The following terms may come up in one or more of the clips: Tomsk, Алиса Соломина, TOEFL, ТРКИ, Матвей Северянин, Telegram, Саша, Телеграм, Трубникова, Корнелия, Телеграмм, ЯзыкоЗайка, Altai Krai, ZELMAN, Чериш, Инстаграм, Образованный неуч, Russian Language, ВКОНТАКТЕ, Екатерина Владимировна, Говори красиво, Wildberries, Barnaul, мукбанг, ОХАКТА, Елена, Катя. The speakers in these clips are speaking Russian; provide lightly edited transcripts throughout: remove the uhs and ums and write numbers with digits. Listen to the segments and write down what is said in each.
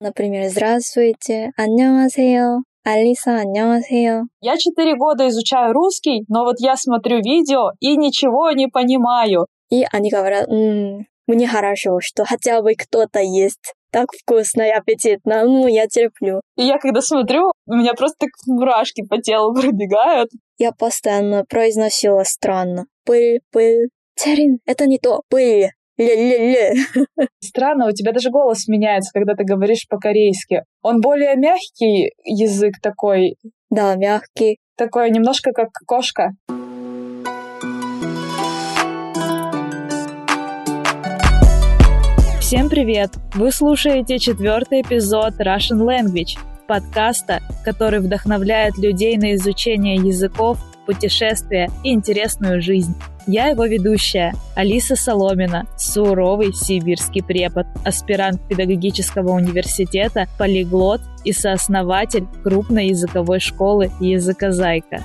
Например, здравствуйте, 안녕하세요, Алиса, 안녕하세요. Я 4 года изучаю русский, но вот я смотрю видео и ничего не понимаю. И они говорят, мне хорошо, что хотя бы кто-то есть. Так вкусно и аппетитно, я терплю. И я когда смотрю, у меня просто так мурашки по телу пробегают. Я постоянно произносила странно. Пыль, пыль. Царин, это не то. Пыль. Ле-ле-ле. Странно, у тебя даже голос меняется, когда ты говоришь по-корейски. Он более мягкий язык такой. Да, мягкий. Такой немножко как кошка. Всем привет! Вы слушаете 4-й эпизод Russian Language, подкаста, который вдохновляет людей на изучение языков, путешествия и интересную жизнь. Я его ведущая, Алиса Соломина, суровый сибирский препод, аспирант педагогического университета, полиглот и сооснователь крупной языковой школы «ЯзыкоЗайка».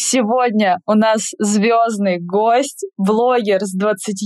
Сегодня у нас звездный гость, блогер с 25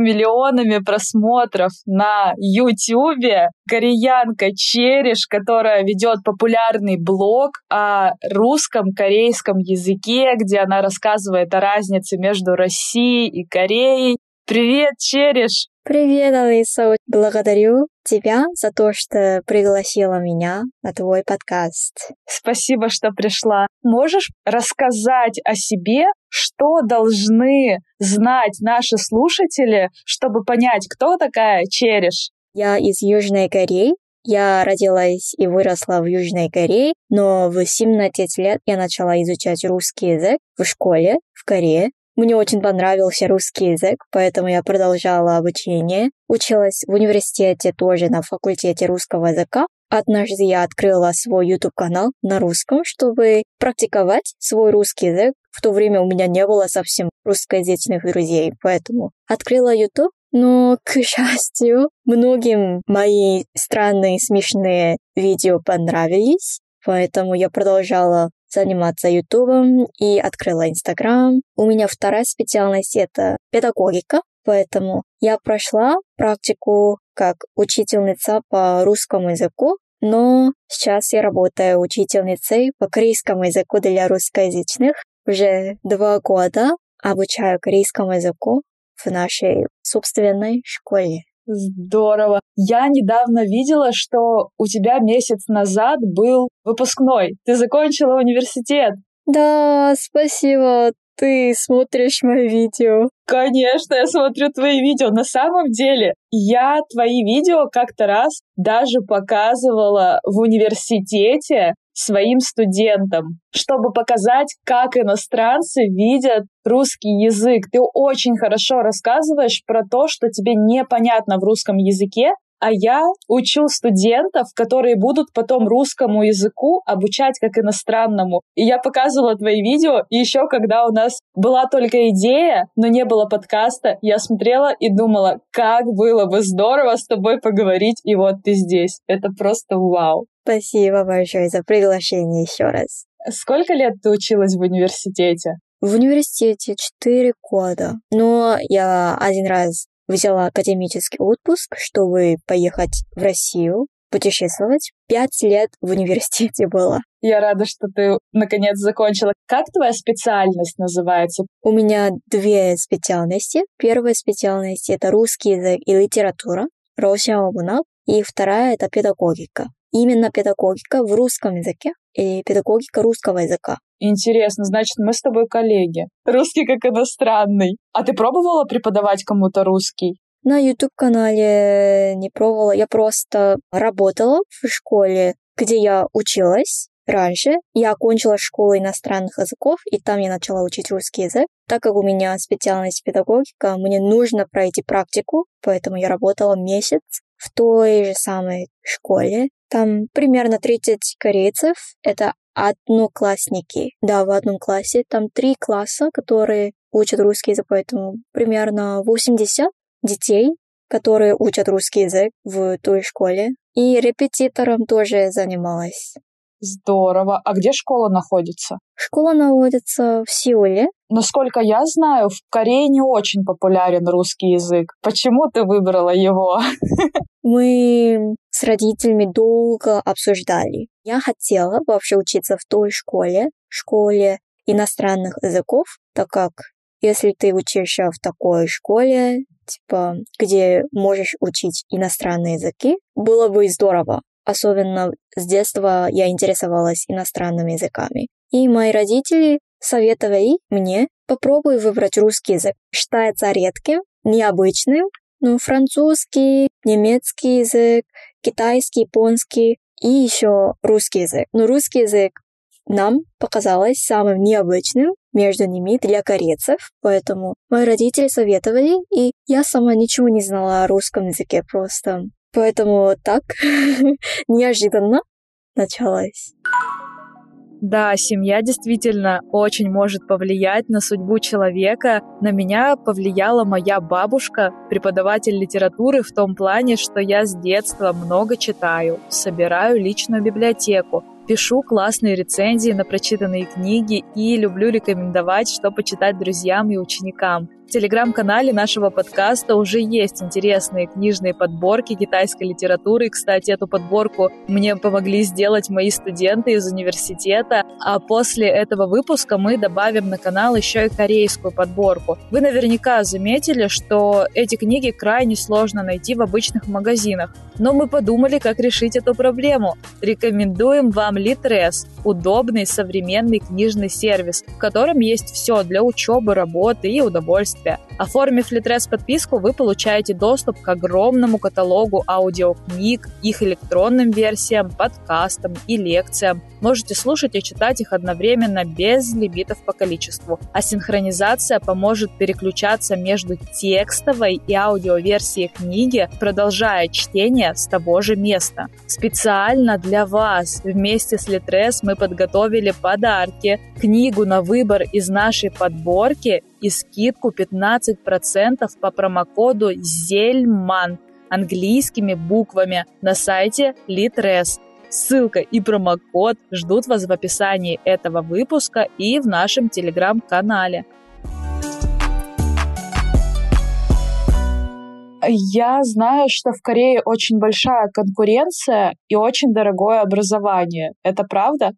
миллионами просмотров на Ютубе, кореянка Чериш, которая ведет популярный блог о русском, корейском языке, где она рассказывает о разнице между Россией и Кореей. Привет, Чериш! Привет, Алиса! Благодарю тебя за то, что пригласила меня на твой подкаст. Спасибо, что пришла. Можешь рассказать о себе, что должны знать наши слушатели, чтобы понять, кто такая Чериш? Я из Южной Кореи. Я родилась и выросла в Южной Корее, но в 17 лет я начала изучать русский язык в школе в Корее. Мне очень понравился русский язык, поэтому я продолжала обучение. Училась в университете тоже на факультете русского языка. Однажды я открыла свой YouTube-канал на русском, чтобы практиковать свой русский язык. В то время у меня не было совсем русскоязычных друзей, поэтому открыла YouTube. Но, к счастью, многим мои странные смешные видео понравились, поэтому я продолжала заниматься Ютубом и открыла Инстаграм. У меня вторая специальность — это педагогика, поэтому я прошла практику как учительница по русскому языку, но сейчас я работаю учительницей по корейскому языку для русскоязычных. Уже 2 года обучаю корейскому языку в нашей собственной школе. Здорово. Я недавно видела, что у тебя месяц назад был выпускной. Ты закончила университет. Да, спасибо. Ты смотришь мои видео. Конечно, я смотрю твои видео. На самом деле, я твои видео как-то раз даже показывала в университете своим студентам, чтобы показать, как иностранцы видят русский язык. Ты очень хорошо рассказываешь про то, что тебе непонятно в русском языке, а я учу студентов, которые будут потом русскому языку обучать как иностранному. И я показывала твои видео, и еще когда у нас была только идея, но не было подкаста, я смотрела и думала, как было бы здорово с тобой поговорить, и вот ты здесь. Это просто вау. Спасибо большое за приглашение еще раз. Сколько лет ты училась в университете? В университете 4 года. Но я один раз взяла академический отпуск, чтобы поехать в Россию, путешествовать. 5 лет в университете было. Я рада, что ты наконец закончила. Как твоя специальность называется? У меня 2 специальности. Первая специальность — это русский язык и литература, Russian Language, и вторая — это педагогика. Именно педагогика в русском языке и педагогика русского языка. Интересно, значит, мы с тобой коллеги. Русский как иностранный. А ты пробовала преподавать кому-то русский? На YouTube-канале не пробовала. Я просто работала в школе, где я училась раньше. Я окончила школу иностранных языков, и там я начала учить русский язык. Так как у меня специальность педагогика, мне нужно пройти практику, поэтому я работала месяц в той же самой школе. Там примерно 30 корейцев, это одноклассники. Да, в одном классе там 3 класса, которые учат русский язык, поэтому примерно 80 детей, которые учат русский язык в той школе. И репетитором тоже занималась. Здорово. А где школа находится? Школа находится в Сеуле. Насколько я знаю, в Корее не очень популярен русский язык. Почему ты выбрала его? Мы с родителями долго обсуждали. Я хотела вообще учиться в той школе, школе иностранных языков, так как если ты учишься в такой школе, типа, где можешь учить иностранные языки, было бы здорово. Особенно с детства я интересовалась иностранными языками. И мои родители советовали мне попробуй выбрать русский язык. Считается редким, необычным, но французский, немецкий язык, китайский, японский и еще русский язык. Но русский язык нам показалось самым необычным между ними для корейцев, поэтому мои родители советовали, и я сама ничего не знала о русском языке просто. Поэтому так неожиданно началось. Да, семья действительно очень может повлиять на судьбу человека. На меня повлияла моя бабушка, преподаватель литературы, в том плане, что я с детства много читаю, собираю личную библиотеку, пишу классные рецензии на прочитанные книги и люблю рекомендовать, что почитать друзьям и ученикам. В телеграм-канале нашего подкаста уже есть интересные книжные подборки китайской литературы. Кстати, эту подборку мне помогли сделать мои студенты из университета. А после этого выпуска мы добавим на канал еще и корейскую подборку. Вы наверняка заметили, что эти книги крайне сложно найти в обычных магазинах. Но мы подумали, как решить эту проблему. Рекомендуем вам Литрес – удобный современный книжный сервис, в котором есть все для учебы, работы и удовольствия. Оформив Литрес подписку, вы получаете доступ к огромному каталогу аудиокниг, их электронным версиям, подкастам и лекциям. Можете слушать и читать их одновременно без лимитов по количеству. А синхронизация поможет переключаться между текстовой и аудиоверсией книги, продолжая чтение с того же места. Специально для вас вместе с Литрес мы подготовили подарки, книгу на выбор из нашей подборки и скидку 15% по промокоду ZELMAN английскими буквами на сайте Литрес. Ссылка и промокод ждут вас в описании этого выпуска и в нашем телеграм-канале. Я знаю, что в Корее очень большая конкуренция и очень дорогое образование. Это правда?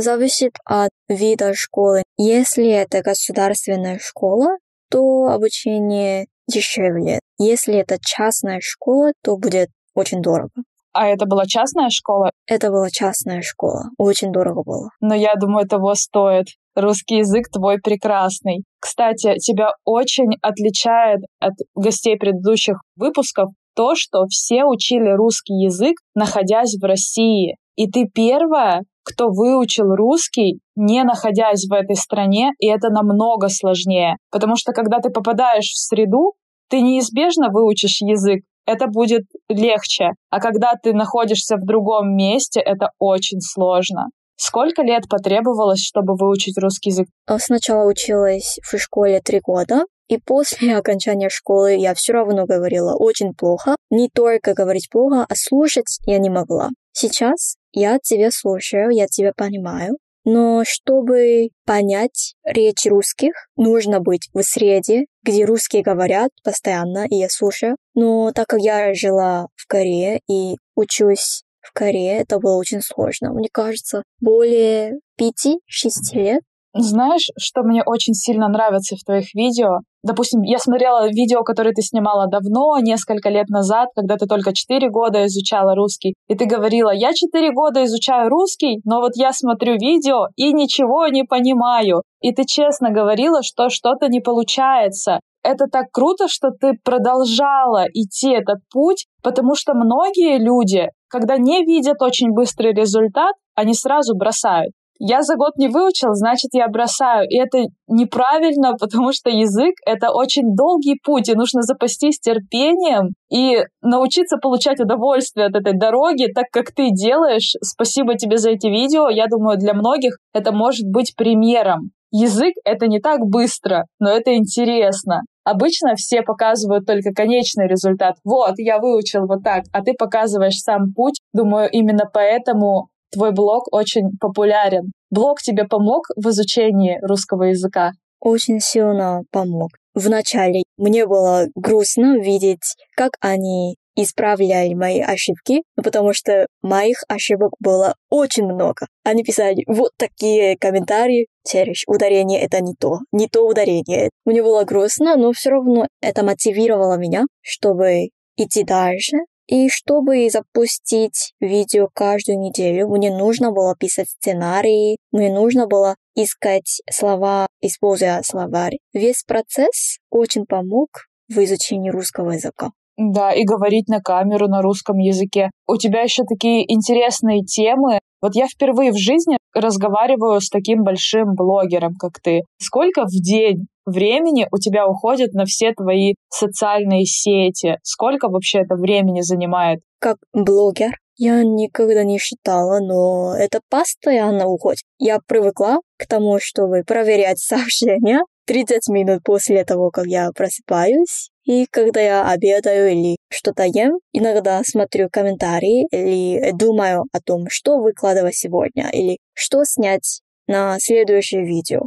Зависит от вида школы. Если это государственная школа, то обучение дешевле. Если это частная школа, то будет очень дорого. А это была частная школа? Это была частная школа. Очень дорого было. Но я думаю, того стоит. Русский язык твой прекрасный. Кстати, тебя очень отличает от гостей предыдущих выпусков то, что все учили русский язык, находясь в России. И ты первая, кто выучил русский, не находясь в этой стране, и это намного сложнее. Потому что, когда ты попадаешь в среду, ты неизбежно выучишь язык, это будет легче. А когда ты находишься в другом месте, это очень сложно. Сколько лет потребовалось, чтобы выучить русский язык? Сначала училась в школе 3 года, и после окончания школы я все равно говорила очень плохо. Не только говорить плохо, а слушать я не могла. Сейчас я тебя слушаю, я тебя понимаю. Но чтобы понять речь русских, нужно быть в среде, где русские говорят постоянно, и я слушаю. Но так как я жила в Корее и учусь в Корее, это было очень сложно. Мне кажется, более 5-6 лет. Знаешь, что мне очень сильно нравится в твоих видео? Допустим, я смотрела видео, которое ты снимала давно, несколько лет назад, когда ты только 4 года изучала русский. И ты говорила, я 4 года изучаю русский, но вот я смотрю видео и ничего не понимаю. И ты честно говорила, что что-то не получается. Это так круто, что ты продолжала идти этот путь, потому что многие люди, когда не видят очень быстрый результат, они сразу бросают. Я за год не выучил, значит, я бросаю. И это неправильно, потому что язык — это очень долгий путь, и нужно запастись терпением и научиться получать удовольствие от этой дороги, так как ты делаешь. Спасибо тебе за эти видео. Я думаю, для многих это может быть примером. Язык — это не так быстро, но это интересно. Обычно все показывают только конечный результат. Вот, я выучил вот так, а ты показываешь сам путь. Думаю, именно поэтому твой блог очень популярен. Блог тебе помог в изучении русского языка? Очень сильно помог. Вначале мне было грустно видеть, как они исправляли мои ошибки, потому что моих ошибок было очень много. Они писали вот такие комментарии. Чериш, ударение это не то, не то ударение. Мне было грустно, но все равно это мотивировало меня, чтобы идти дальше. И чтобы запустить видео каждую неделю, мне нужно было писать сценарии, мне нужно было искать слова, используя словарь. Весь процесс очень помог в изучении русского языка. Да, и говорить на камеру на русском языке. У тебя еще такие интересные темы. Вот я впервые в жизни разговариваю с таким большим блогером, как ты. Сколько в день времени у тебя уходит на все твои социальные сети? Сколько вообще это времени занимает? Как блогер я никогда не считала, но это постоянно уходит. Я привыкла к тому, чтобы проверять сообщения 30 минут после того, как я просыпаюсь. И когда я обедаю или что-то ем, иногда смотрю комментарии или думаю о том, что выкладывать сегодня или что снять на следующее видео.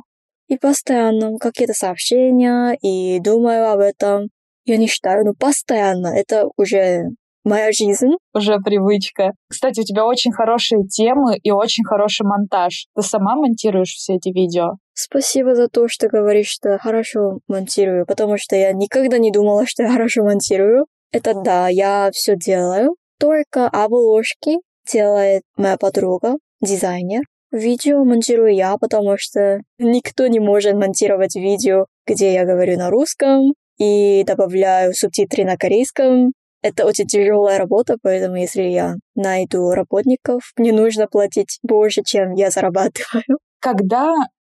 И постоянно какие-то сообщения, и думаю об этом. Я не считаю, но постоянно это уже моя жизнь. Уже привычка. Кстати, у тебя очень хорошие темы и очень хороший монтаж. Ты сама монтируешь все эти видео? Спасибо за то, что говоришь, что хорошо монтирую, потому что я никогда не думала, что я хорошо монтирую. Это да, я все делаю. Только обложки делает моя подруга, дизайнер. Видео монтирую я, потому что никто не может монтировать видео, где я говорю на русском и добавляю субтитры на корейском. Это очень тяжелая работа, поэтому если я найду работников, мне нужно платить больше, чем я зарабатываю. Когда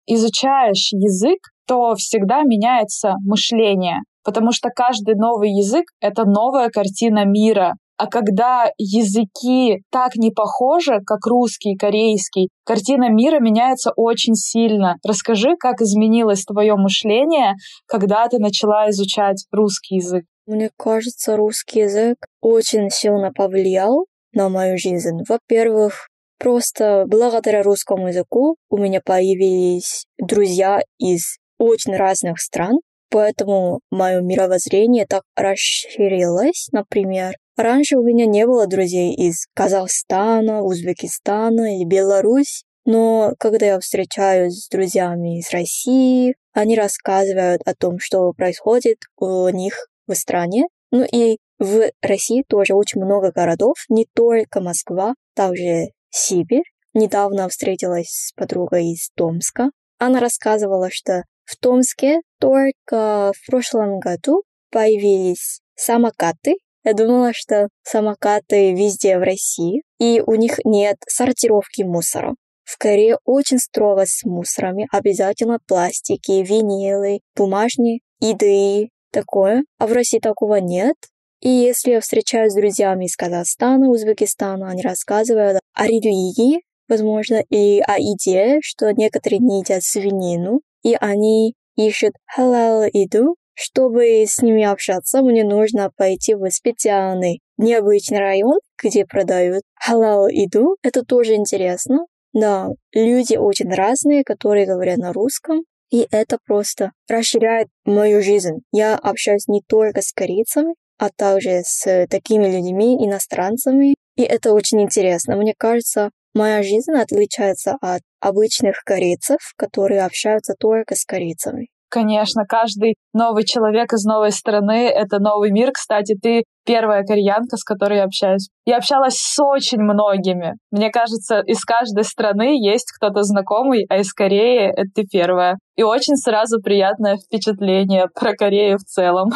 изучаешь язык, то всегда меняется мышление, потому что каждый новый язык — это новая картина мира. А когда языки так не похожи, как русский, корейский, картина мира меняется очень сильно. Расскажи, как изменилось твое мышление, когда ты начала изучать русский язык? Мне кажется, русский язык очень сильно повлиял на мою жизнь. Во-первых, просто благодаря русскому языку у меня появились друзья из очень разных стран, поэтому мое мировоззрение так расширилось. Например, раньше у меня не было друзей из Казахстана, Узбекистана или Беларуси, но когда я встречаюсь с друзьями из России, они рассказывают о том, что происходит у них в стране. Ну и в России тоже очень много городов, не только Москва, также Сибирь. Недавно встретилась с подругой из Томска. Она рассказывала, что в Томске только в прошлом году появились самокаты. Я думала, что самокаты везде в России, и у них нет сортировки мусора. В Корее очень строго с мусорами, обязательно пластики, винилы, бумажные, еды, такое. А в России такого нет. И если я встречаюсь с друзьями из Казахстана, Узбекистана, они рассказывают о религии, возможно, и о еде, что некоторые не едят свинину, и они ищут халал еду. Чтобы с ними общаться, мне нужно пойти в специальный необычный район, где продают халал еду. Это тоже интересно. Да, люди очень разные, которые говорят на русском. И это просто расширяет мою жизнь. Я общаюсь не только с корейцами, а также с такими людьми, иностранцами. И это очень интересно. Мне кажется, моя жизнь отличается от обычных корейцев, которые общаются только с корейцами. Конечно, каждый новый человек из новой страны — это новый мир. Кстати, ты первая кореянка, с которой я общаюсь. Я общалась с очень многими. Мне кажется, из каждой страны есть кто-то знакомый, а из Кореи — это ты первая. И очень сразу приятное впечатление про Корею в целом.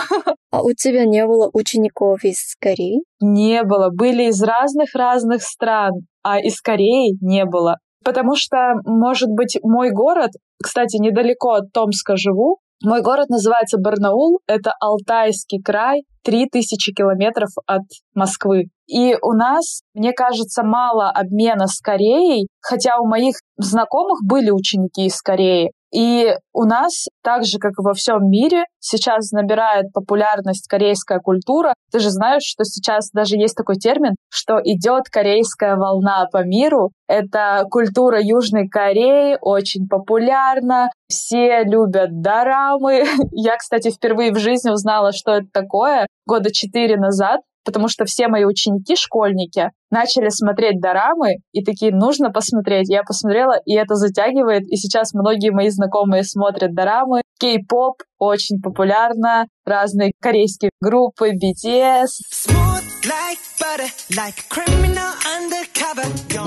А у тебя не было учеников из Кореи? Не было. Были из разных-разных стран, а из Кореи не было. Потому что, может быть, мой город, кстати, недалеко от Томска живу, мой город называется Барнаул, это Алтайский край, 3000 километров от Москвы. И у нас, мне кажется, мало обмена с Кореей, хотя у моих знакомых были ученики из Кореи. И у нас, так же, как и во всем мире, сейчас набирает популярность корейская культура. Ты же знаешь, что сейчас даже есть такой термин, что идет корейская волна по миру. Это культура Южной Кореи, очень популярна, все любят дорамы. Я, кстати, впервые в жизни узнала, что это такое, года 4 назад, потому что все мои ученики, школьники, начали смотреть дорамы и такие, нужно посмотреть. Я посмотрела, и это затягивает, и сейчас многие мои знакомые смотрят дорамы. Кей-поп очень популярно, разные корейские группы, BTS.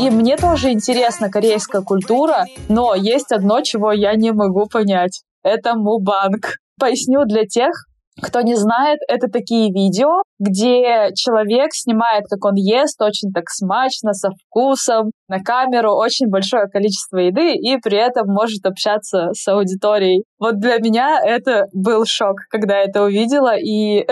И мне тоже интересна корейская культура, но есть одно, чего я не могу понять. Это мукбанг. Поясню для тех, кто не знает, это такие видео, где человек снимает, как он ест, очень так смачно, со вкусом, на камеру очень большое количество еды и при этом может общаться с аудиторией. Вот для меня это был шок, когда я это увидела, и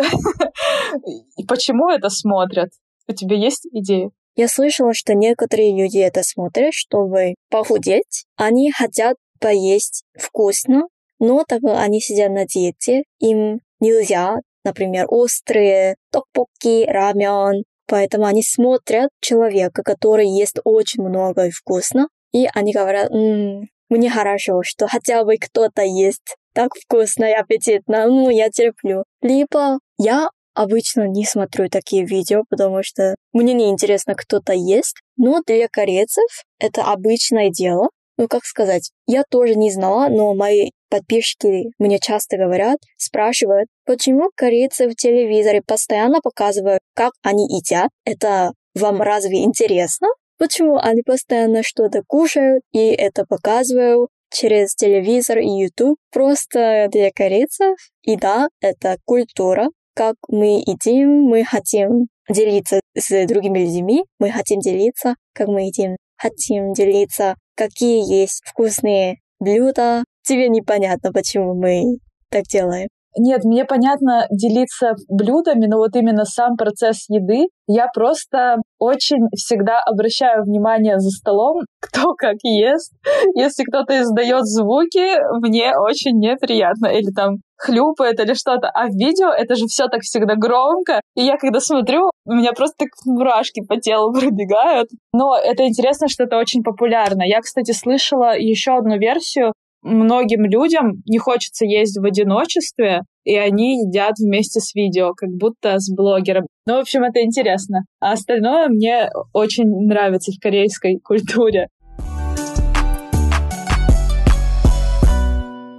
почему это смотрят? У тебя есть идеи? Я слышала, что некоторые люди это смотрят, чтобы похудеть. Они хотят поесть вкусно, но так как они сидят на диете, им нельзя, например, острые токбокки, рамен. Поэтому они смотрят человека, который ест очень много и вкусно. И они говорят, мне хорошо, что хотя бы кто-то ест так вкусно и аппетитно. Ну, я терплю. Либо я обычно не смотрю такие видео, потому что мне не интересно, кто-то ест. Но для корейцев это обычное дело. Ну, как сказать, я тоже не знала, но мои подписчики мне часто говорят, спрашивают, почему корейцы в телевизоре постоянно показывают, как они едят. Это вам разве интересно? Почему они постоянно что-то кушают и это показывают через телевизор и YouTube? Просто для корейцев еда — это культура. Как мы едим, мы хотим делиться с другими людьми, мы хотим делиться, как мы едим, хотим делиться, какие есть вкусные блюда. Тебе непонятно, почему мы так делаем? Нет, мне понятно делиться блюдами, но вот именно сам процесс еды. Я просто очень всегда обращаю внимание за столом, кто как ест. Если кто-то издает звуки, мне очень неприятно. Или там хлюпает, или что-то. А в видео это же все так всегда громко. И я когда смотрю, у меня просто так мурашки по телу пробегают. Но это интересно, что это очень популярно. Я, кстати, слышала еще одну версию. Многим людям не хочется есть в одиночестве, и они едят вместе с видео, как будто с блогером. Ну, в общем, это интересно. А остальное мне очень нравится в корейской культуре.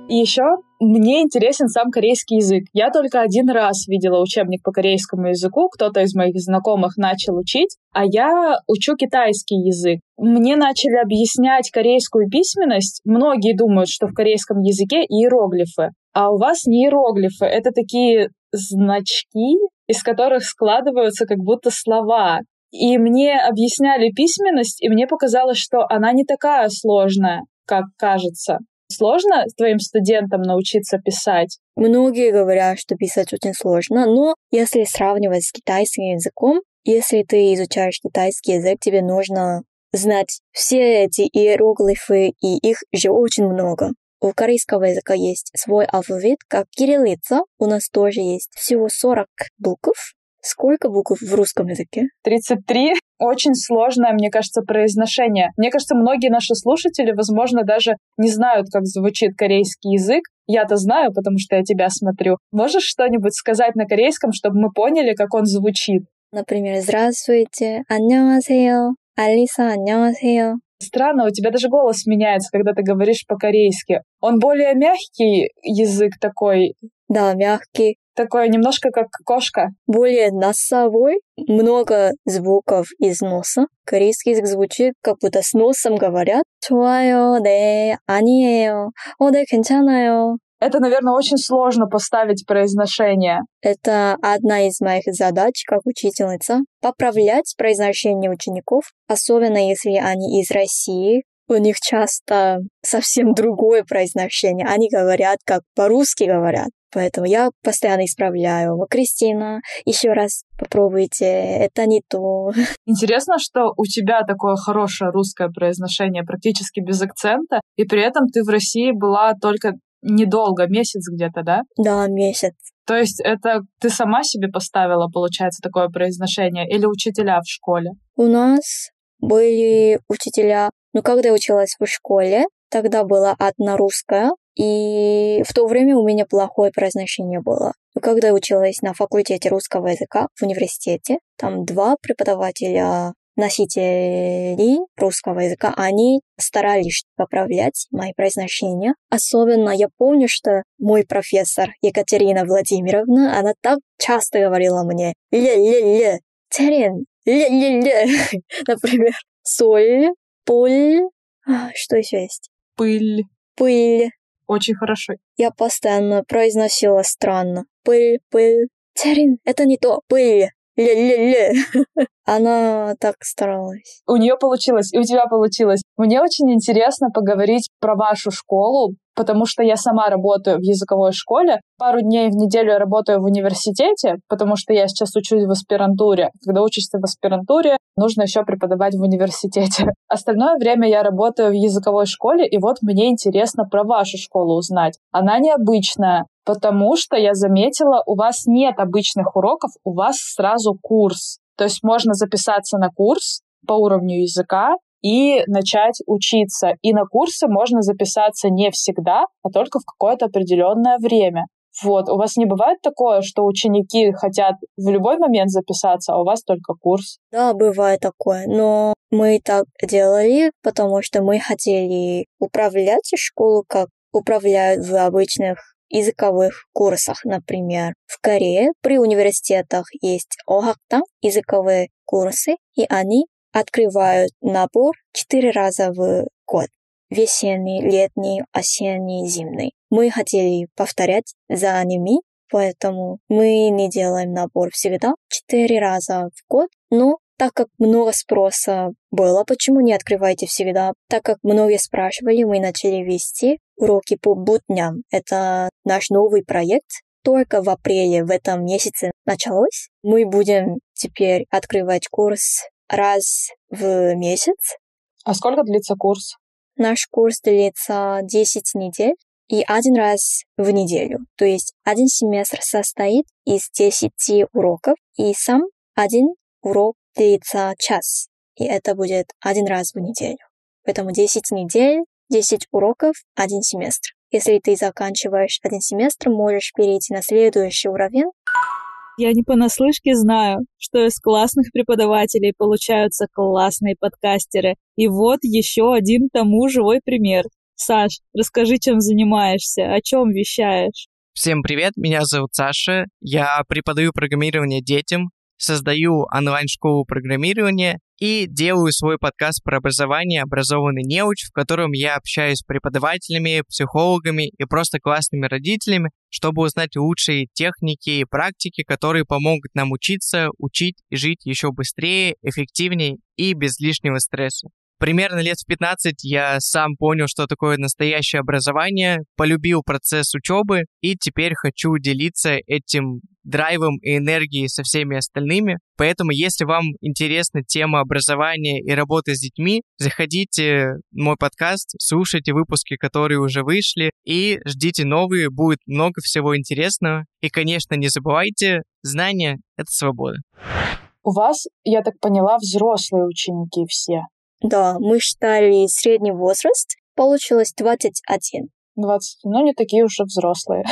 И еще мне интересен сам корейский язык. Я только один раз видела учебник по корейскому языку, кто-то из моих знакомых начал учить, а я учу китайский язык. Мне начали объяснять корейскую письменность. Многие думают, что в корейском языке иероглифы, а у вас не иероглифы. Это такие значки, из которых складываются как будто слова. И мне объясняли письменность, и мне показалось, что она не такая сложная, как кажется. Сложно твоим студентам научиться писать? Многие говорят, что писать очень сложно, но если сравнивать с китайским языком, если ты изучаешь китайский язык, тебе нужно знать все эти иероглифы, и их же очень много. У корейского языка есть свой алфавит, как кириллица. У нас тоже есть всего 40 букв. Сколько букв в русском языке? 33. Очень сложное, мне кажется, произношение. Мне кажется, многие наши слушатели, возможно, даже не знают, как звучит корейский язык. Я-то знаю, потому что я тебя смотрю. Можешь что-нибудь сказать на корейском, чтобы мы поняли, как он звучит? Например, здравствуйте, 안녕하세요, Алиса, 안녕하세요. Странно, у тебя даже голос меняется, когда ты говоришь по-корейски. Он более мягкий язык такой. Да, мягкий. Такое немножко как кошка. Более носовой, много звуков из носа. Корейский язык звучит, как будто с носом говорят. 좋아요, 네, 아니에요, 네, 괜찮아요. Это, наверное, очень сложно поставить произношение. Это одна из моих задач как учительница. Поправлять произношение учеников, особенно если они из России. У них часто совсем другое произношение. Они говорят, как по-русски говорят. Поэтому я постоянно исправляю. Кристина, еще раз попробуйте, это не то. Интересно, что у тебя такое хорошее русское произношение, практически без акцента, и при этом ты в России была только недолго, месяц где-то, да? Да, месяц. То есть это ты сама себе поставила, получается, такое произношение, или учителя в школе? У нас были учителя, когда я училась в школе, тогда была одна русская, и в то время у меня плохое произношение было. Когда я училась на факультете русского языка в университете, там 2 преподавателя, носители русского языка, они старались поправлять мои произношения. Особенно я помню, что мой профессор Екатерина Владимировна, она так часто говорила мне «ле-ле-ле», «терен», «ле-ле-ле», например, «соль», «пуль», что еще есть? «Пыль». «Пыль». Очень хорошо. Я постоянно произносила странно. Пыль, пыль. Терин, это не то. Пыль. Ле-ле-ле. Она так старалась. У нее получилось, и у тебя получилось. Мне очень интересно поговорить про вашу школу, потому что я сама работаю в языковой школе. Пару дней в неделю я работаю в университете, потому что я сейчас учусь в аспирантуре. Когда учишься в аспирантуре, нужно еще преподавать в университете. Остальное время я работаю в языковой школе, и вот мне интересно про вашу школу узнать. Она необычная, потому что я заметила, у вас нет обычных уроков, у вас сразу курс. То есть можно записаться на курс по уровню языка и начать учиться. И на курсы можно записаться не всегда, а только в какое-то определенное время. Вот. У вас не бывает такое, что ученики хотят в любой момент записаться, а у вас только курс? Да, бывает такое. Но мы так делали, потому что мы хотели управлять школу, как управляют в обычных языковых курсах, например. В Корее при университетах есть ОХАКТА, языковые курсы, и они открывают набор 4 раза в год. Весенний, летний, осенний, зимний. Мы хотели повторять за ними, поэтому мы не делаем набор всегда 4 раза в год. Но так как много спроса было, почему не открываете всегда? Так как многие спрашивали, мы начали вести уроки по будням. Это наш новый проект. Только в апреле в этом месяце началось. Мы будем теперь открывать курс раз в месяц. А сколько длится курс? Наш курс длится 10 недель и 1 раз в неделю. То есть 1 семестр состоит из 10 уроков, и сам 1 урок длится час. И это будет 1 раз в неделю. Поэтому 10 недель, 10 уроков, 1 семестр. Если ты заканчиваешь 1 семестр, можешь перейти на следующий уровень. Я не понаслышке знаю, что из классных преподавателей получаются классные подкастеры. И вот еще один тому живой пример. Саш, расскажи, чем занимаешься, о чем вещаешь. Всем привет, меня зовут Саша. Я преподаю программирование детям, создаю онлайн-школу программирования и делаю свой подкаст про образование «Образованный неуч», в котором я общаюсь с преподавателями, психологами и просто классными родителями, чтобы узнать лучшие техники и практики, которые помогут нам учиться, учить и жить еще быстрее, эффективнее и без лишнего стресса. Примерно лет в 15 я сам понял, что такое настоящее образование, полюбил процесс учебы и теперь хочу делиться этим драйвом и энергией со всеми остальными. Поэтому, если вам интересна тема образования и работы с детьми, заходите в мой подкаст, слушайте выпуски, которые уже вышли, и ждите новые, будет много всего интересного. И, конечно, не забывайте, знания — это свобода. У вас, я так поняла, взрослые ученики все. Да, мы считали средний возраст, получилось 21. 20, не такие уже взрослые.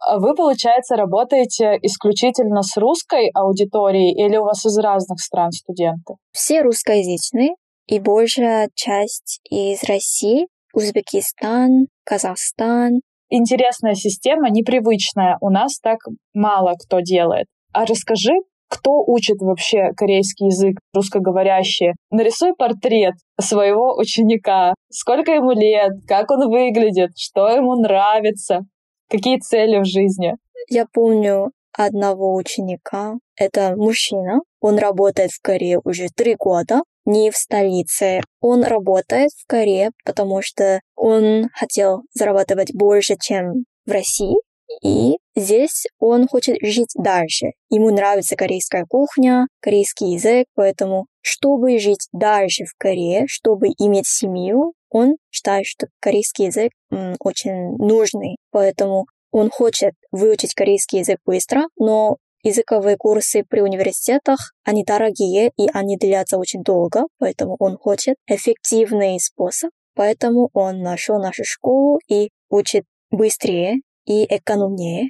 А вы, получается, работаете исключительно с русской аудиторией или у вас из разных стран студенты? Все русскоязычные, и большая часть из России, Узбекистан, Казахстан. Интересная система, непривычная, у нас так мало кто делает. А расскажи, кто учит вообще корейский язык, русскоговорящие? Нарисуй портрет своего ученика. Сколько ему лет? Как он выглядит? Что ему нравится? Какие цели в жизни? Я помню одного ученика. Это мужчина. Он работает в Корее уже 3 года. Не в столице. Он работает в Корее, потому что он хотел зарабатывать больше, чем в России. И здесь он хочет жить дальше. Ему нравится корейская кухня, корейский язык, поэтому, чтобы жить дальше в Корее, чтобы иметь семью, он считает, что корейский язык очень нужный. Поэтому он хочет выучить корейский язык быстро, но языковые курсы при университетах, они дорогие и они длятся очень долго, поэтому он хочет эффективный способ. Поэтому он нашел нашу школу и учит быстрее и экономнее.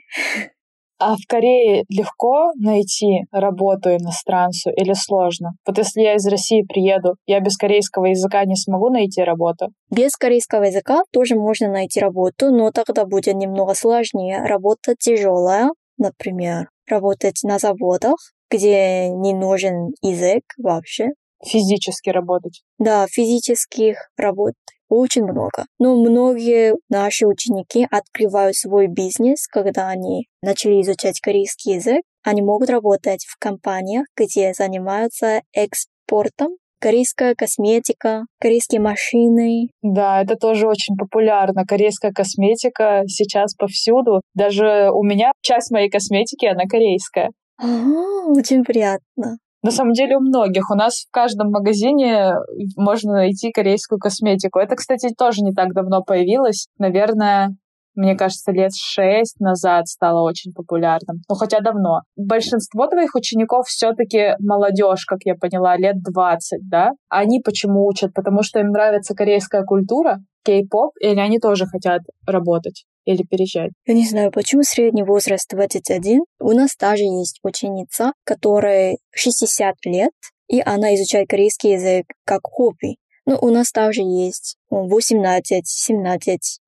А в Корее легко найти работу иностранцу или сложно? Вот если я из России приеду, я без корейского языка не смогу найти работу? Без корейского языка тоже можно найти работу, но тогда будет немного сложнее. Работа тяжелая, например, работать на заводах, где не нужен язык вообще. Физически работать? Да, физических работ очень много. Но многие наши ученики открывают свой бизнес, когда они начали изучать корейский язык. Они могут работать в компаниях, где занимаются экспортом. Корейская косметика, корейские машины. Да, это тоже очень популярно. Корейская косметика сейчас повсюду. Даже у меня часть моей косметики, она корейская. Очень приятно. На самом деле у многих. У нас в каждом магазине можно найти корейскую косметику. Это, кстати, тоже не так давно появилось. Наверное, мне кажется, 6 лет назад стало очень популярным. Ну, хотя давно. Большинство твоих учеников все-таки молодежь, как я поняла, 20 лет, да? Они почему учат? Потому что им нравится корейская культура, кей-поп, или они тоже хотят работать или переезжать? Я не знаю, почему средний возраст 21. У нас даже есть ученица, которой 60 лет, и она изучает корейский язык как хобби. Но у нас также есть 18-17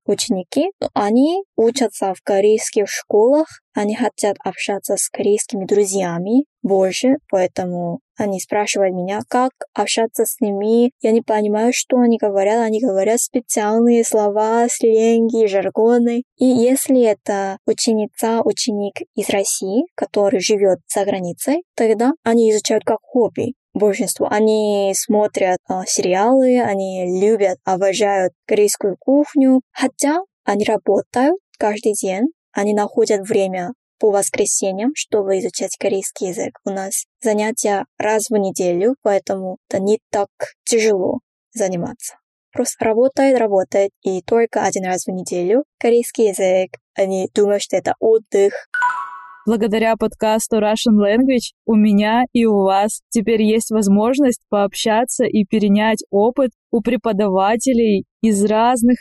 ученики. Они учатся в корейских школах, они хотят общаться с корейскими друзьями больше, поэтому они спрашивают меня, как общаться с ними. Я не понимаю, что они говорят специальные слова, сленги, жаргоны. И если это ученица, ученик из России, который живет за границей, тогда они изучают как хобби. Большинство. Они смотрят сериалы, они любят, обожают корейскую кухню. Хотя они работают каждый день, они находят время по воскресеньям, чтобы изучать корейский язык. У нас занятия раз в неделю, поэтому это не так тяжело заниматься. Просто работает, и только один раз в неделю корейский язык. Они думают, что это отдых. Благодаря подкасту Russian Language у меня и у вас теперь есть возможность пообщаться и перенять опыт у преподавателей из разных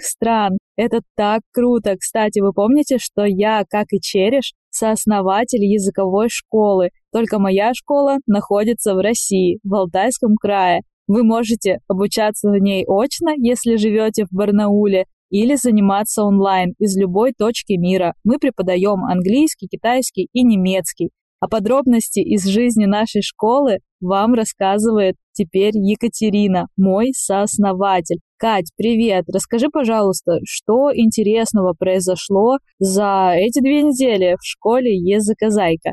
стран. Это так круто! Кстати, вы помните, что я, как и Чериш, сооснователь языковой школы. Только моя школа находится в России, в Алтайском крае. Вы можете обучаться в ней очно, если живете в Барнауле, или заниматься онлайн из любой точки мира. Мы преподаем английский, китайский и немецкий. А подробности из жизни нашей школы вам рассказывает теперь Екатерина, мой сооснователь. Кать, привет! Расскажи, пожалуйста, что интересного произошло за эти 2 недели в школе ЯзыкоЗайка?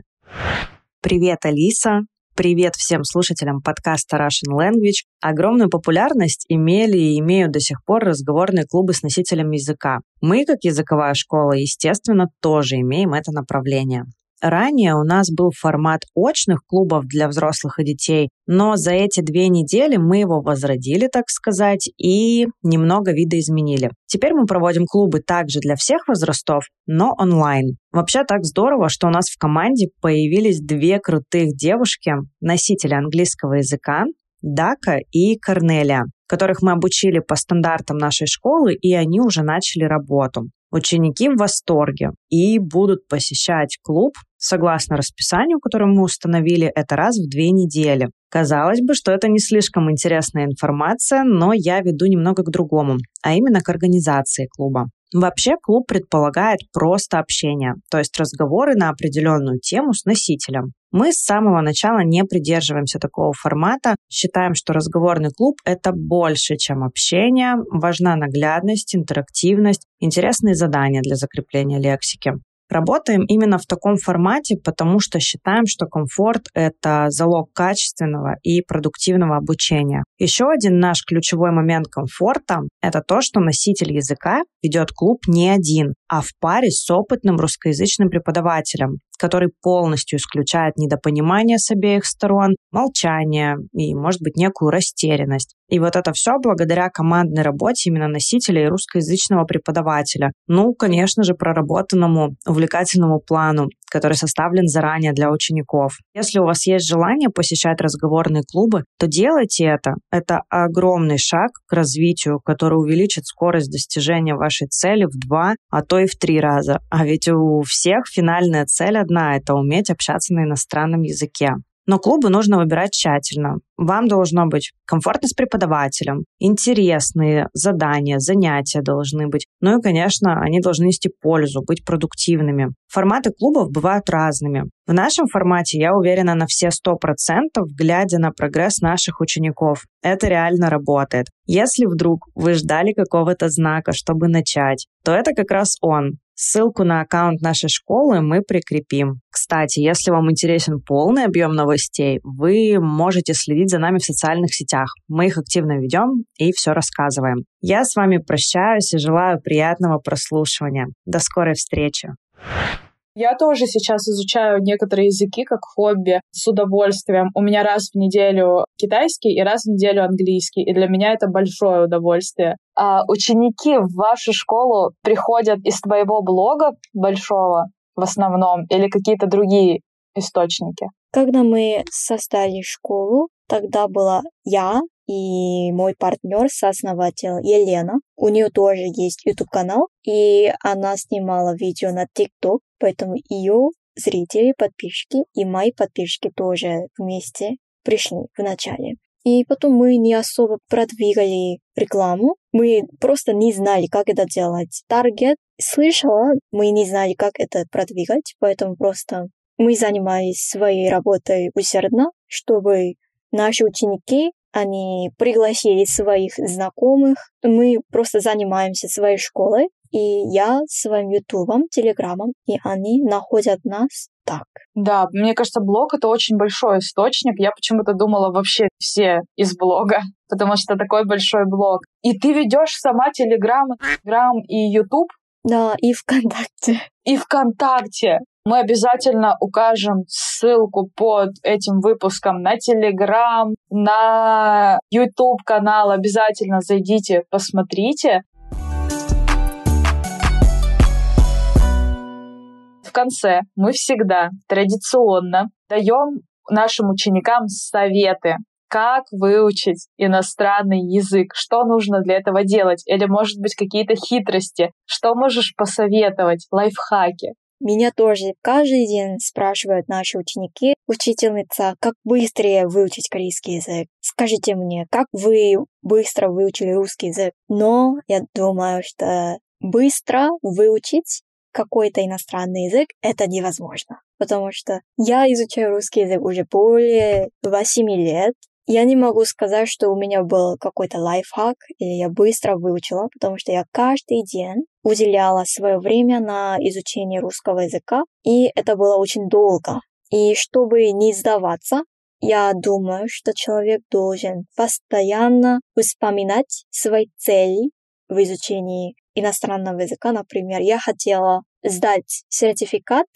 Привет, Алиса! Привет всем слушателям подкаста Russian Language. Огромную популярность имели и имеют до сих пор разговорные клубы с носителями языка. Мы, как языковая школа, естественно, тоже имеем это направление. Ранее у нас был формат очных клубов для взрослых и детей, но за эти 2 недели мы его возродили, так сказать, и немного видоизменили. Теперь мы проводим клубы также для всех возрастов, но онлайн. Вообще так здорово, что у нас в команде появились 2 крутых девушки, носители английского языка, Дака и Корнелия, которых мы обучили по стандартам нашей школы, и они уже начали работу. Ученики в восторге и будут посещать клуб согласно расписанию, которое мы установили, это раз в 2 недели. Казалось бы, что это не слишком интересная информация, но я веду немного к другому, а именно к организации клуба. Вообще клуб предполагает просто общение, то есть разговоры на определенную тему с носителем. Мы с самого начала не придерживаемся такого формата, считаем, что разговорный клуб – это больше, чем общение, важна наглядность, интерактивность, интересные задания для закрепления лексики. Работаем именно в таком формате, потому что считаем, что комфорт – это залог качественного и продуктивного обучения. Еще один наш ключевой момент комфорта – это то, что носитель языка ведет клуб не один, а в паре с опытным русскоязычным преподавателем, который полностью исключает недопонимание с обеих сторон, молчание и, может быть, некую растерянность. И вот это все благодаря командной работе именно носителя и русскоязычного преподавателя. Ну, конечно же, проработанному увлекательному плану, который составлен заранее для учеников. Если у вас есть желание посещать разговорные клубы, то делайте это. Это огромный шаг к развитию, который увеличит скорость достижения вашей цели в 2, а то и в 3 раза. А ведь у всех финальная цель одна – это уметь общаться на иностранном языке. Но клубы нужно выбирать тщательно. Вам должно быть комфортно с преподавателем, интересные задания, занятия должны быть. Ну и, конечно, они должны нести пользу, быть продуктивными. Форматы клубов бывают разными. В нашем формате я уверена на все 100%, глядя на прогресс наших учеников. Это реально работает. Если вдруг вы ждали какого-то знака, чтобы начать, то это как раз он. Ссылку на аккаунт нашей школы мы прикрепим. Кстати, если вам интересен полный объем новостей, вы можете следить за нами в социальных сетях. Мы их активно ведем и все рассказываем. Я с вами прощаюсь и желаю приятного прослушивания. До скорой встречи! Я тоже сейчас изучаю некоторые языки как хобби с удовольствием. У меня раз в неделю китайский и раз в неделю английский, и для меня это большое удовольствие. А ученики в вашу школу приходят из твоего блога большого в основном или какие-то другие источники? Когда мы создали школу, тогда была я и мой партнер, сооснователь Елена. У нее тоже есть YouTube-канал, и она снимала видео на TikTok, поэтому ее зрители, подписчики и мои подписчики тоже вместе пришли в начале. И потом мы не особо продвигали рекламу, мы просто не знали, как это делать. Таргет слышала, мы не знали, как это продвигать, поэтому просто мы занимались своей работой усердно, чтобы наши ученики, они пригласили своих знакомых. Мы просто занимаемся своей школой, и я своим ютубом, телеграммом, и они находят нас так. Да, мне кажется, блог — это очень большой источник. Я почему-то думала вообще все из блога, потому что такой большой блог. И ты ведешь сама телеграм и ютуб? Да, и ВКонтакте. И ВКонтакте. Мы обязательно укажем ссылку под этим выпуском на Телеграм, на YouTube-канал. Обязательно зайдите, посмотрите. В конце мы всегда традиционно даем нашим ученикам советы, как выучить иностранный язык, что нужно для этого делать, или, может быть, какие-то хитрости, что можешь посоветовать, лайфхаки. Меня тоже каждый день спрашивают наши ученики: учительница, как быстрее выучить корейский язык? Скажите мне, как вы быстро выучили русский язык? Но я думаю, что быстро выучить какой-то иностранный язык — это невозможно. Потому что я изучаю русский язык уже более 8 лет. Я не могу сказать, что у меня был какой-то лайфхак или я быстро выучила, потому что я каждый день уделяла свое время на изучение русского языка, и это было очень долго. И чтобы не сдаваться, я думаю, что человек должен постоянно вспоминать свои цели в изучении иностранного языка. Например, я хотела сдать сертификат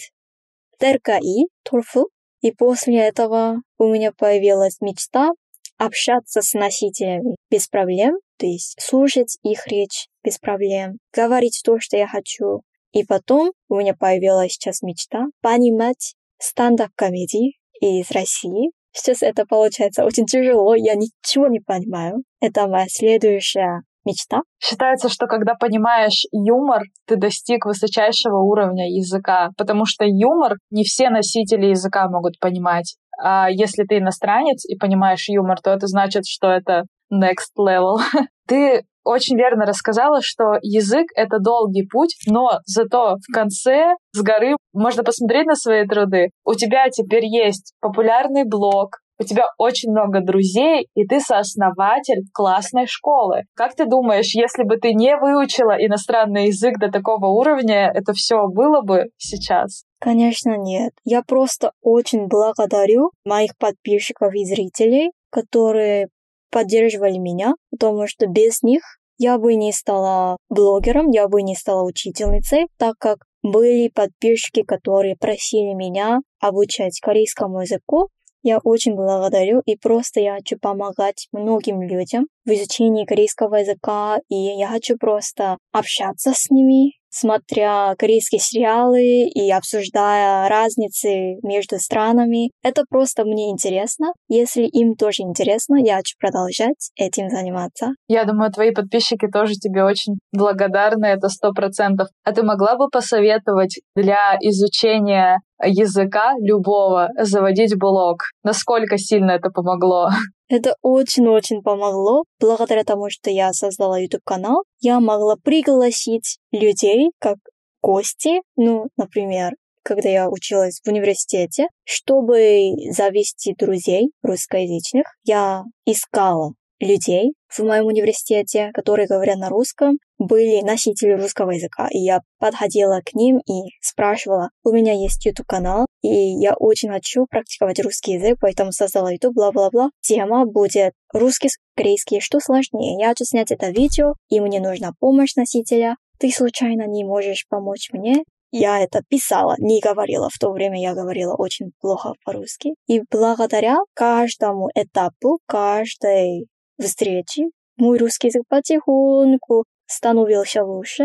ТРКИ, TOEFL, и после этого у меня появилась мечта общаться с носителями без проблем, то есть слушать их речь без проблем, говорить то, что я хочу. И потом у меня появилась сейчас мечта понимать стендап-комедии из России. Сейчас это получается очень тяжело, я ничего не понимаю. Это моя следующая мечта. Считается, что когда понимаешь юмор, ты достиг высочайшего уровня языка, потому что юмор не все носители языка могут понимать. А если ты иностранец и понимаешь юмор, то это значит, что это next level. Ты очень верно рассказала, что язык — это долгий путь, но зато в конце с горы можно посмотреть на свои труды. У тебя теперь есть популярный блог, у тебя очень много друзей, и ты сооснователь классной школы. Как ты думаешь, если бы ты не выучила иностранный язык до такого уровня, это все было бы сейчас? Конечно, нет. Я просто очень благодарю моих подписчиков и зрителей, которые поддерживали меня, потому что без них я бы не стала блогером, я бы не стала учительницей, так как были подписчики, которые просили меня обучать корейскому языку. Я очень благодарю, и просто я хочу помогать многим людям в изучении корейского языка, и я хочу просто общаться с ними, смотря корейские сериалы и обсуждая разницы между странами. Это просто мне интересно. Если им тоже интересно, я хочу продолжать этим заниматься. Я думаю, твои подписчики тоже тебе очень благодарны, это 100%. А ты могла бы посоветовать для изучения языка любого заводить блог? Насколько сильно это помогло? Это очень-очень помогло. Благодаря тому, что я создала YouTube-канал, я могла пригласить людей как гости, например, когда я училась в университете, чтобы завести друзей русскоязычных, я искала людей в моем университете, которые говорят на русском, были носители русского языка. И я подходила к ним и спрашивала, у меня есть YouTube-канал, и я очень хочу практиковать русский язык, поэтому создала YouTube, бла-бла-бла. Тема будет русский, корейский, что сложнее. Я хочу снять это видео, и мне нужна помощь носителя. Ты случайно не можешь помочь мне? Я это писала, не говорила. В то время я говорила очень плохо по-русски. И благодаря каждому этапу, каждой встречи, мой русский язык потихоньку становился лучше,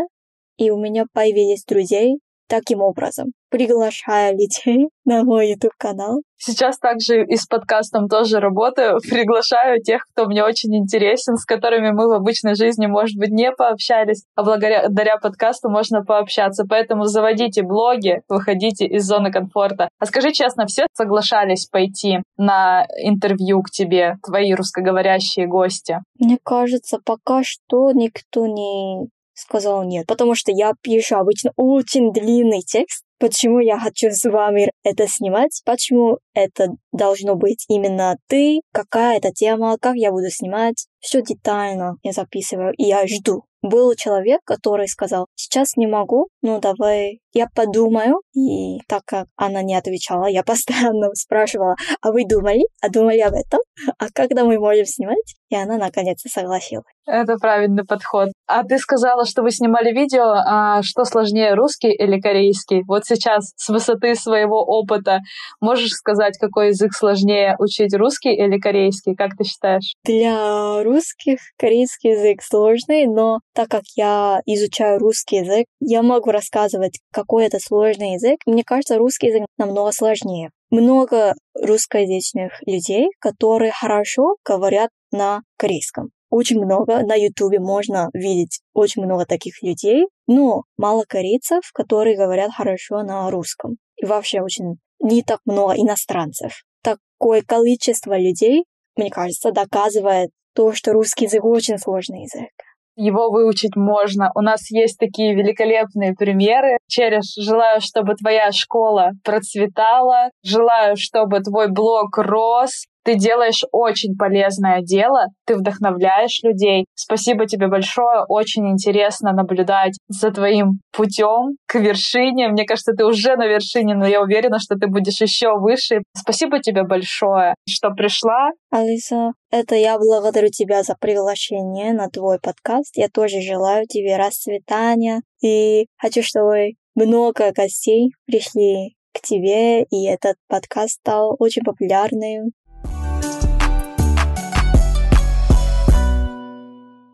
и у меня появились друзей таким образом, приглашая людей на мой YouTube-канал. Сейчас также и с подкастом тоже работаю, приглашаю тех, кто мне очень интересен, с которыми мы в обычной жизни, может быть, не пообщались, а благодаря подкасту можно пообщаться. Поэтому заводите блоги, выходите из зоны комфорта. А скажи честно, все соглашались пойти на интервью к тебе, твои русскоговорящие гости? Мне кажется, пока что никто не сказал нет, потому что я пишу обычно очень длинный текст. Почему я хочу с вами это снимать? Почему это должно быть именно ты? Какая это тема? Как я буду снимать? Все детально я записываю, и я жду. Был человек, который сказал, сейчас не могу, давай я подумаю. И так как она не отвечала, я постоянно спрашивала, а вы думали? А думали об этом? А когда мы можем снимать? И она наконец-то согласилась. Это правильный подход. А ты сказала, что вы снимали видео, а что сложнее, русский или корейский? Вот сейчас с высоты своего опыта можешь сказать, какой язык сложнее учить, русский или корейский? Как ты считаешь? Для русских корейский язык сложный, но так как я изучаю русский язык, я могу рассказывать, какой это сложный язык. Мне кажется, русский язык намного сложнее. Много русскоязычных людей, которые хорошо говорят на корейском. Очень много, на Ютубе можно видеть очень много таких людей, но мало корейцев, которые говорят хорошо на русском. И вообще очень не так много иностранцев. Такое количество людей, мне кажется, доказывает то, что русский язык очень сложный язык. Его выучить можно. У нас есть такие великолепные примеры. Чериш, желаю, чтобы твоя школа процветала. Желаю, чтобы твой блог рос. Ты делаешь очень полезное дело, ты вдохновляешь людей. Спасибо тебе большое, очень интересно наблюдать за твоим путем к вершине. Мне кажется, ты уже на вершине, но я уверена, что ты будешь еще выше. Спасибо тебе большое, что пришла. Алиса, это я благодарю тебя за приглашение на твой подкаст. Я тоже желаю тебе расцветания и хочу, чтобы много гостей пришли к тебе, и этот подкаст стал очень популярным.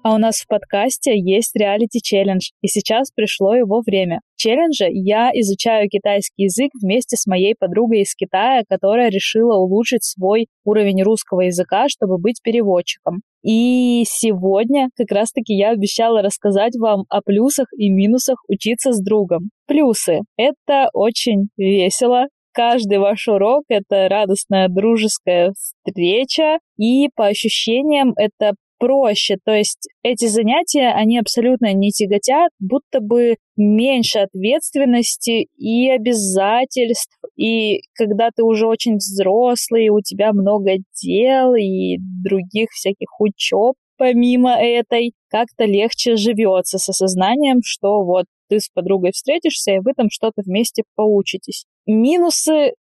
А у нас в подкасте есть реалити-челлендж, и сейчас пришло его время. В челлендже я изучаю китайский язык вместе с моей подругой из Китая, которая решила улучшить свой уровень русского языка, чтобы быть переводчиком. И сегодня как раз-таки я обещала рассказать вам о плюсах и минусах учиться с другом. Плюсы — это очень весело. Каждый ваш урок — это радостная дружеская встреча, и по ощущениям это проще, то есть эти занятия, они абсолютно не тяготят, будто бы меньше ответственности и обязательств, и когда ты уже очень взрослый, у тебя много дел и других всяких учеб, помимо этой, как-то легче живется с осознанием, что вот ты с подругой встретишься, и вы там что-то вместе поучитесь. Минусы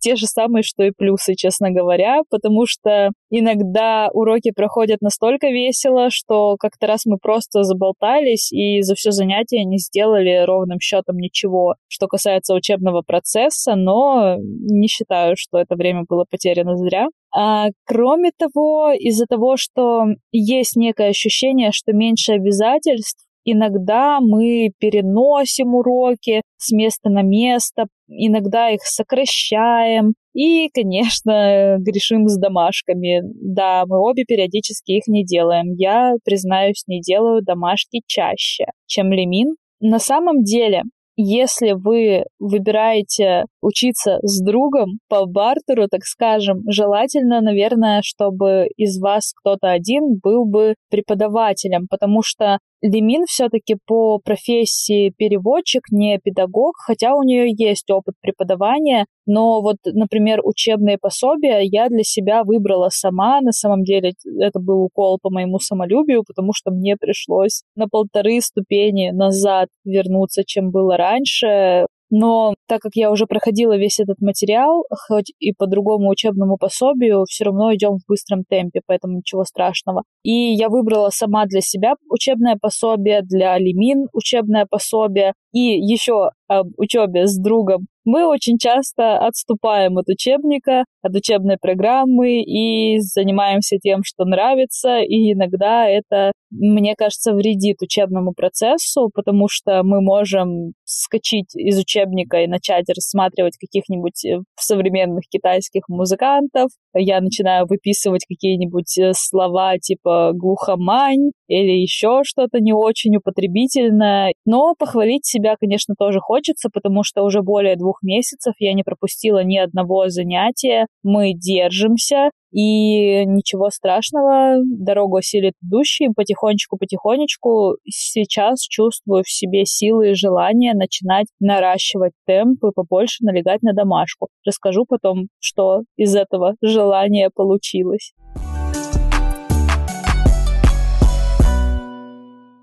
те же самые, что и плюсы, честно говоря, потому что иногда уроки проходят настолько весело, что как-то раз мы просто заболтались и за все занятие не сделали ровным счетом ничего, что касается учебного процесса, но не считаю, что это время было потеряно зря. А кроме того, из-за того, что есть некое ощущение, что меньше обязательств, иногда мы переносим уроки с места на место, иногда их сокращаем и, конечно, грешим с домашками. Да, мы обе периодически их не делаем. Я, признаюсь, не делаю домашки чаще, чем Лемин. На самом деле, если вы выбираете учиться с другом по бартеру, так скажем, желательно, наверное, чтобы из вас кто-то один был бы преподавателем, потому что Лемин все-таки по профессии переводчик, не педагог, хотя у нее есть опыт преподавания, но вот, например, учебные пособия я для себя выбрала сама, на самом деле это был укол по моему самолюбию, потому что мне пришлось на 1.5 ступени назад вернуться, чем было раньше. Но так как я уже проходила весь этот материал, хоть и по другому учебному пособию, все равно идем в быстром темпе, поэтому ничего страшного. И я выбрала сама для себя учебное пособие, для Лемин учебное пособие. И еще об учебе с другом. Мы очень часто отступаем от учебника, от учебной программы и занимаемся тем, что нравится, и иногда это, мне кажется, вредит учебному процессу, потому что мы можем скачать из учебника и начать рассматривать каких-нибудь современных китайских музыкантов. Я начинаю выписывать какие-нибудь слова типа глухомань или еще что-то не очень употребительное. Но похвалить себя, конечно, тоже хочется, потому что уже более 2 месяцев я не пропустила ни одного занятия. Мы держимся, и ничего страшного, дорогу осилит идущий. Потихонечку-потихонечку сейчас чувствую в себе силы и желание начинать наращивать темп и побольше налегать на домашку. Расскажу потом, что из этого желания получилось.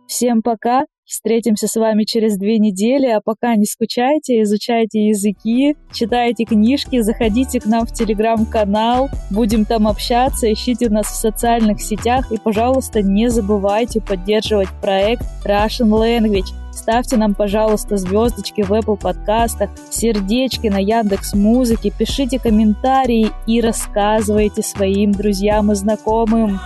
Всем пока! Встретимся с вами через 2 недели, а пока не скучайте, изучайте языки, читайте книжки, заходите к нам в Телеграм-канал, будем там общаться, ищите нас в социальных сетях и, пожалуйста, не забывайте поддерживать проект Russian Language. Ставьте нам, пожалуйста, звездочки в Apple подкастах, сердечки на Яндекс.Музыке, пишите комментарии и рассказывайте своим друзьям и знакомым.